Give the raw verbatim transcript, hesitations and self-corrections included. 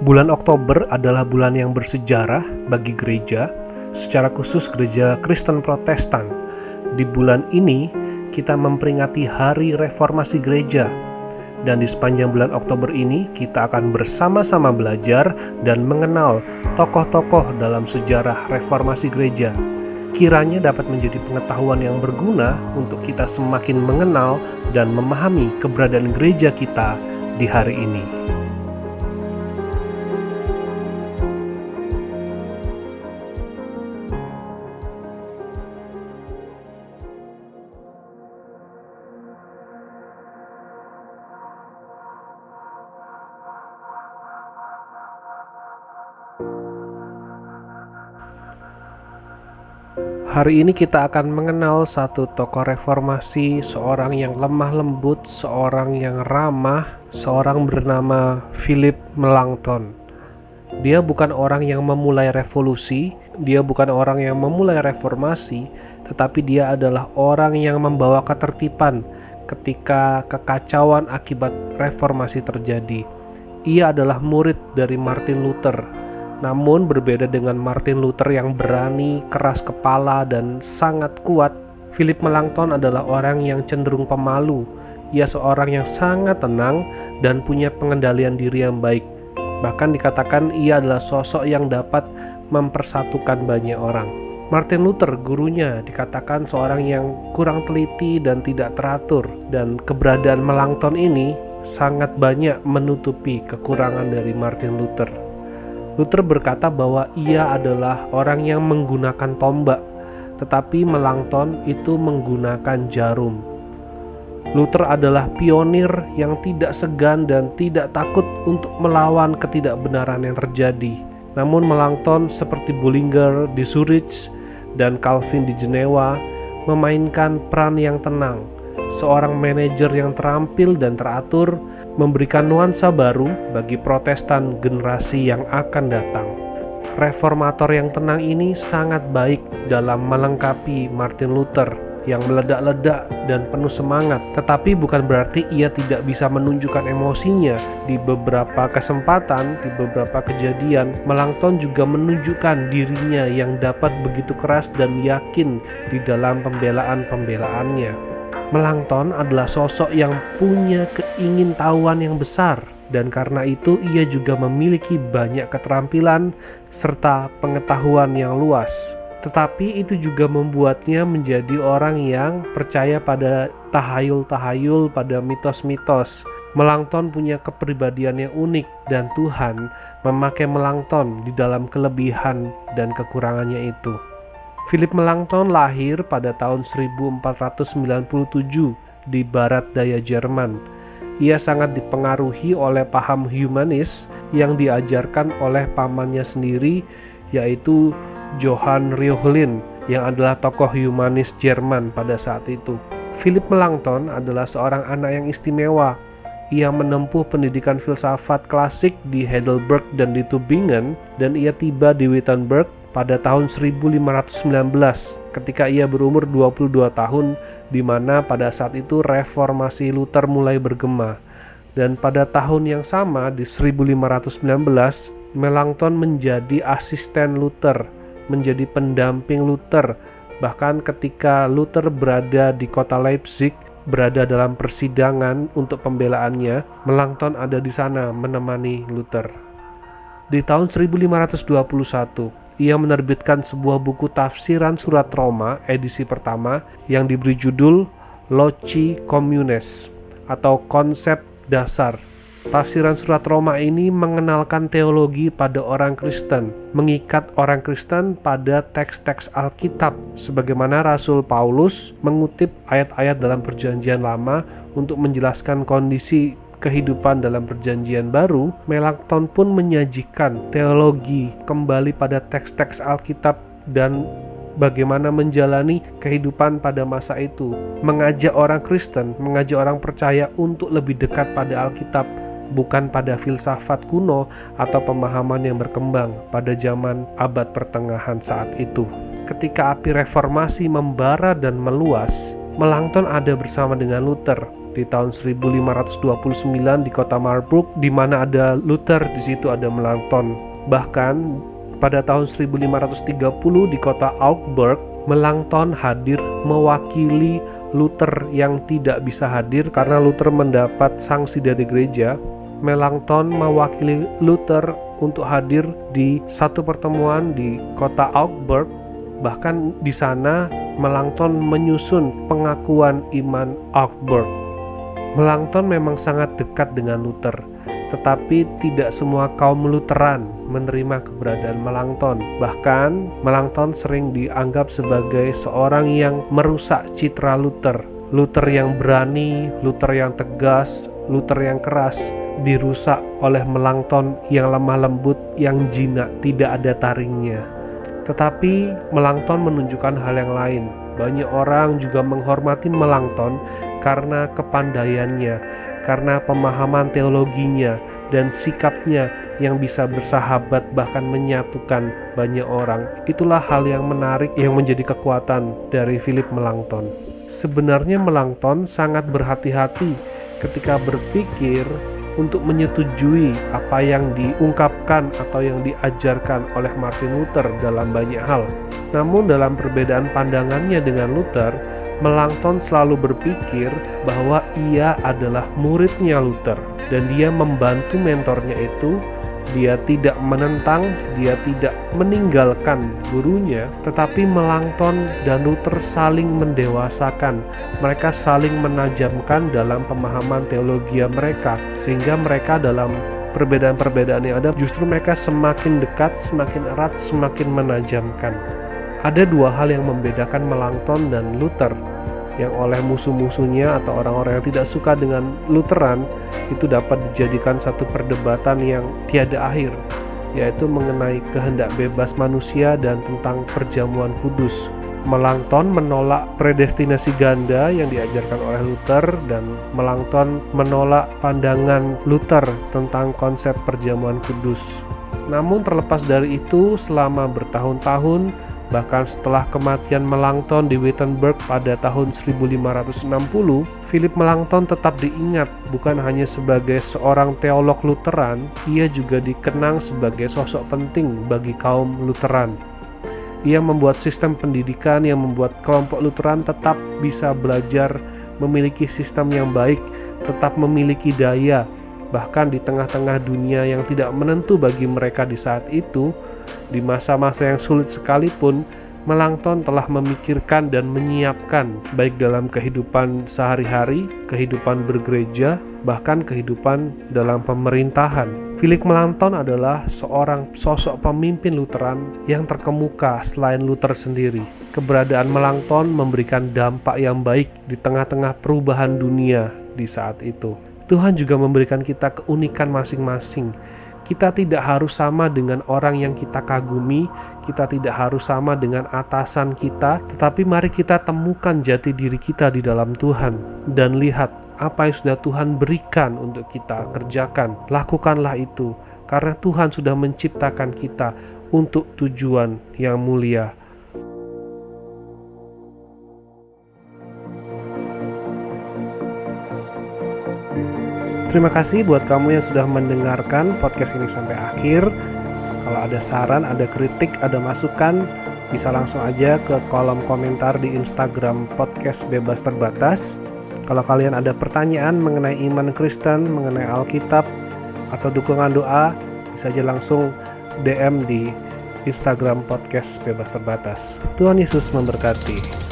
Bulan Oktober adalah bulan yang bersejarah bagi gereja, secara khusus gereja Kristen Protestan. Di bulan ini, kita memperingati Hari Reformasi Gereja. Dan di sepanjang bulan Oktober ini, kita akan bersama-sama belajar dan mengenal tokoh-tokoh dalam sejarah reformasi gereja. Kiranya dapat menjadi pengetahuan yang berguna untuk kita semakin mengenal dan memahami keberadaan gereja kita di hari ini. Hari ini kita akan mengenal satu tokoh reformasi, seorang yang lemah lembut, seorang yang ramah, seorang bernama Philip Melanchthon. Dia bukan orang yang memulai revolusi, dia bukan orang yang memulai reformasi, tetapi dia adalah orang yang membawa ketertiban ketika kekacauan akibat reformasi terjadi. Ia adalah murid dari Martin Luther. Namun berbeda dengan Martin Luther yang berani, keras kepala, dan sangat kuat, Philip Melanchthon adalah orang yang cenderung pemalu. Ia seorang yang sangat tenang dan punya pengendalian diri yang baik. Bahkan dikatakan ia adalah sosok yang dapat mempersatukan banyak orang. Martin Luther, gurunya, dikatakan seorang yang kurang teliti dan tidak teratur. Dan keberadaan Melanchthon ini sangat banyak menutupi kekurangan dari Martin Luther. Luther berkata bahwa ia adalah orang yang menggunakan tombak, tetapi Melanchthon itu menggunakan jarum. Luther adalah pionir yang tidak segan dan tidak takut untuk melawan ketidakbenaran yang terjadi. Namun Melanchthon seperti Bullinger di Zurich dan Calvin di Jenewa memainkan peran yang tenang, seorang manajer yang terampil dan teratur, memberikan nuansa baru bagi Protestan generasi yang akan datang. Reformator yang tenang ini sangat baik dalam melengkapi Martin Luther yang meledak-ledak dan penuh semangat, tetapi bukan berarti ia tidak bisa menunjukkan emosinya. Di beberapa kesempatan, di beberapa kejadian, Melanchthon juga menunjukkan dirinya yang dapat begitu keras dan yakin di dalam pembelaan-pembelaannya. Melanchthon adalah sosok yang punya keingintahuan yang besar, dan karena itu ia juga memiliki banyak keterampilan serta pengetahuan yang luas. Tetapi itu juga membuatnya menjadi orang yang percaya pada tahayul-tahayul, pada mitos-mitos. Melanchthon punya kepribadian yang unik, dan Tuhan memakai Melanchthon di dalam kelebihan dan kekurangannya itu. Philip Melanchthon lahir pada tahun seribu empat ratus sembilan puluh tujuh di barat daya Jerman. Ia sangat dipengaruhi oleh paham humanis yang diajarkan oleh pamannya sendiri, yaitu Johann Reuchlin, yang adalah tokoh humanis Jerman pada saat itu. Philip Melanchthon adalah seorang anak yang istimewa. Ia menempuh pendidikan filsafat klasik di Heidelberg dan di Tübingen, dan ia tiba di Wittenberg pada tahun seribu lima ratus sembilan belas ketika ia berumur dua puluh dua tahun, di mana pada saat itu reformasi Luther mulai bergema. Dan pada tahun yang sama di seribu lima ratus sembilan belas, Melanchthon menjadi asisten Luther, menjadi pendamping Luther. Bahkan ketika Luther berada di kota Leipzig, berada dalam persidangan untuk pembelaannya, Melanchthon ada di sana menemani Luther. Di tahun seribu lima ratus dua puluh satu, ia menerbitkan sebuah buku tafsiran surat Roma edisi pertama yang diberi judul Loci Communes atau konsep dasar. Tafsiran surat Roma ini mengenalkan teologi pada orang Kristen, mengikat orang Kristen pada teks-teks Alkitab, sebagaimana Rasul Paulus mengutip ayat-ayat dalam Perjanjian Lama untuk menjelaskan kondisi kehidupan dalam Perjanjian Baru. Melanchthon pun menyajikan teologi kembali pada teks-teks Alkitab dan bagaimana menjalani kehidupan pada masa itu, mengajak orang Kristen, mengajak orang percaya untuk lebih dekat pada Alkitab, bukan pada filsafat kuno atau pemahaman yang berkembang pada zaman abad pertengahan saat itu. Ketika api reformasi membara dan meluas, Melanchthon ada bersama dengan Luther. di tahun seribu lima ratus dua puluh sembilan di kota Marburg, di mana ada Luther, di situ ada Melanchthon. Bahkan pada tahun seribu lima ratus tiga puluh di kota Augsburg, Melanchthon hadir mewakili Luther yang tidak bisa hadir karena Luther mendapat sanksi dari gereja. Melanchthon mewakili Luther untuk hadir di satu pertemuan di kota Augsburg. Bahkan di sana Melanchthon menyusun pengakuan iman Augsburg. Melanchthon memang sangat dekat dengan Luther, tetapi tidak semua kaum Lutheran menerima keberadaan Melanchthon. Bahkan Melanchthon sering dianggap sebagai seorang yang merusak citra Luther. Luther yang berani, Luther yang tegas, Luther yang keras dirusak oleh Melanchthon yang lemah lembut, yang jinak, tidak ada taringnya. Tetapi Melanchthon menunjukkan hal yang lain. Banyak orang juga menghormati Melanchthon karena kepandaiannya, karena pemahaman teologinya, dan sikapnya yang bisa bersahabat bahkan menyatukan banyak orang. Itulah hal yang menarik yang menjadi kekuatan dari Philip Melanchthon. Sebenarnya Melanchthon sangat berhati-hati ketika berpikir untuk menyetujui apa yang diungkapkan atau yang diajarkan oleh Martin Luther dalam banyak hal. Namun dalam perbedaan pandangannya dengan Luther, Melanchthon selalu berpikir bahwa ia adalah muridnya Luther dan dia membantu mentornya itu. Dia tidak menentang, dia tidak meninggalkan gurunya, tetapi Melanchthon dan Luther saling mendewasakan. Mereka saling menajamkan dalam pemahaman teologi mereka, sehingga mereka dalam perbedaan-perbedaan yang ada, justru mereka semakin dekat, semakin erat, semakin menajamkan. Ada dua hal yang membedakan Melanchthon dan Luther, yang oleh musuh-musuhnya atau orang-orang yang tidak suka dengan Lutheran itu dapat dijadikan satu perdebatan yang tiada akhir, yaitu mengenai kehendak bebas manusia dan tentang perjamuan kudus. Melanchthon menolak predestinasi ganda yang diajarkan oleh Luther, dan Melanchthon menolak pandangan Luther tentang konsep perjamuan kudus. Namun terlepas dari itu, selama bertahun-tahun, bahkan setelah kematian Melanchthon di Wittenberg pada tahun seribu lima ratus enam puluh, Philip Melanchthon tetap diingat bukan hanya sebagai seorang teolog Lutheran, ia juga dikenang sebagai sosok penting bagi kaum Lutheran. Ia membuat sistem pendidikan yang membuat kelompok Lutheran tetap bisa belajar, memiliki sistem yang baik, tetap memiliki daya, bahkan di tengah-tengah dunia yang tidak menentu bagi mereka di saat itu. Di masa-masa yang sulit sekalipun, Melanchthon telah memikirkan dan menyiapkan baik dalam kehidupan sehari-hari, kehidupan bergereja, bahkan kehidupan dalam pemerintahan. Philip Melanchthon adalah seorang sosok pemimpin Lutheran yang terkemuka selain Luther sendiri. Keberadaan Melanchthon memberikan dampak yang baik di tengah-tengah perubahan dunia di saat itu. Tuhan juga memberikan kita keunikan masing-masing. Kita tidak harus sama dengan orang yang kita kagumi, kita tidak harus sama dengan atasan kita, tetapi mari kita temukan jati diri kita di dalam Tuhan. Dan lihat apa yang sudah Tuhan berikan untuk kita kerjakan. Lakukanlah itu, karena Tuhan sudah menciptakan kita untuk tujuan yang mulia. Terima kasih buat kamu yang sudah mendengarkan podcast ini sampai akhir. Kalau ada saran, ada kritik, ada masukan, bisa langsung aja ke kolom komentar di Instagram Podcast Bebas Terbatas. Kalau kalian ada pertanyaan mengenai iman Kristen, mengenai Alkitab, atau dukungan doa, bisa aja langsung D M di Instagram Podcast Bebas Terbatas. Tuhan Yesus memberkati.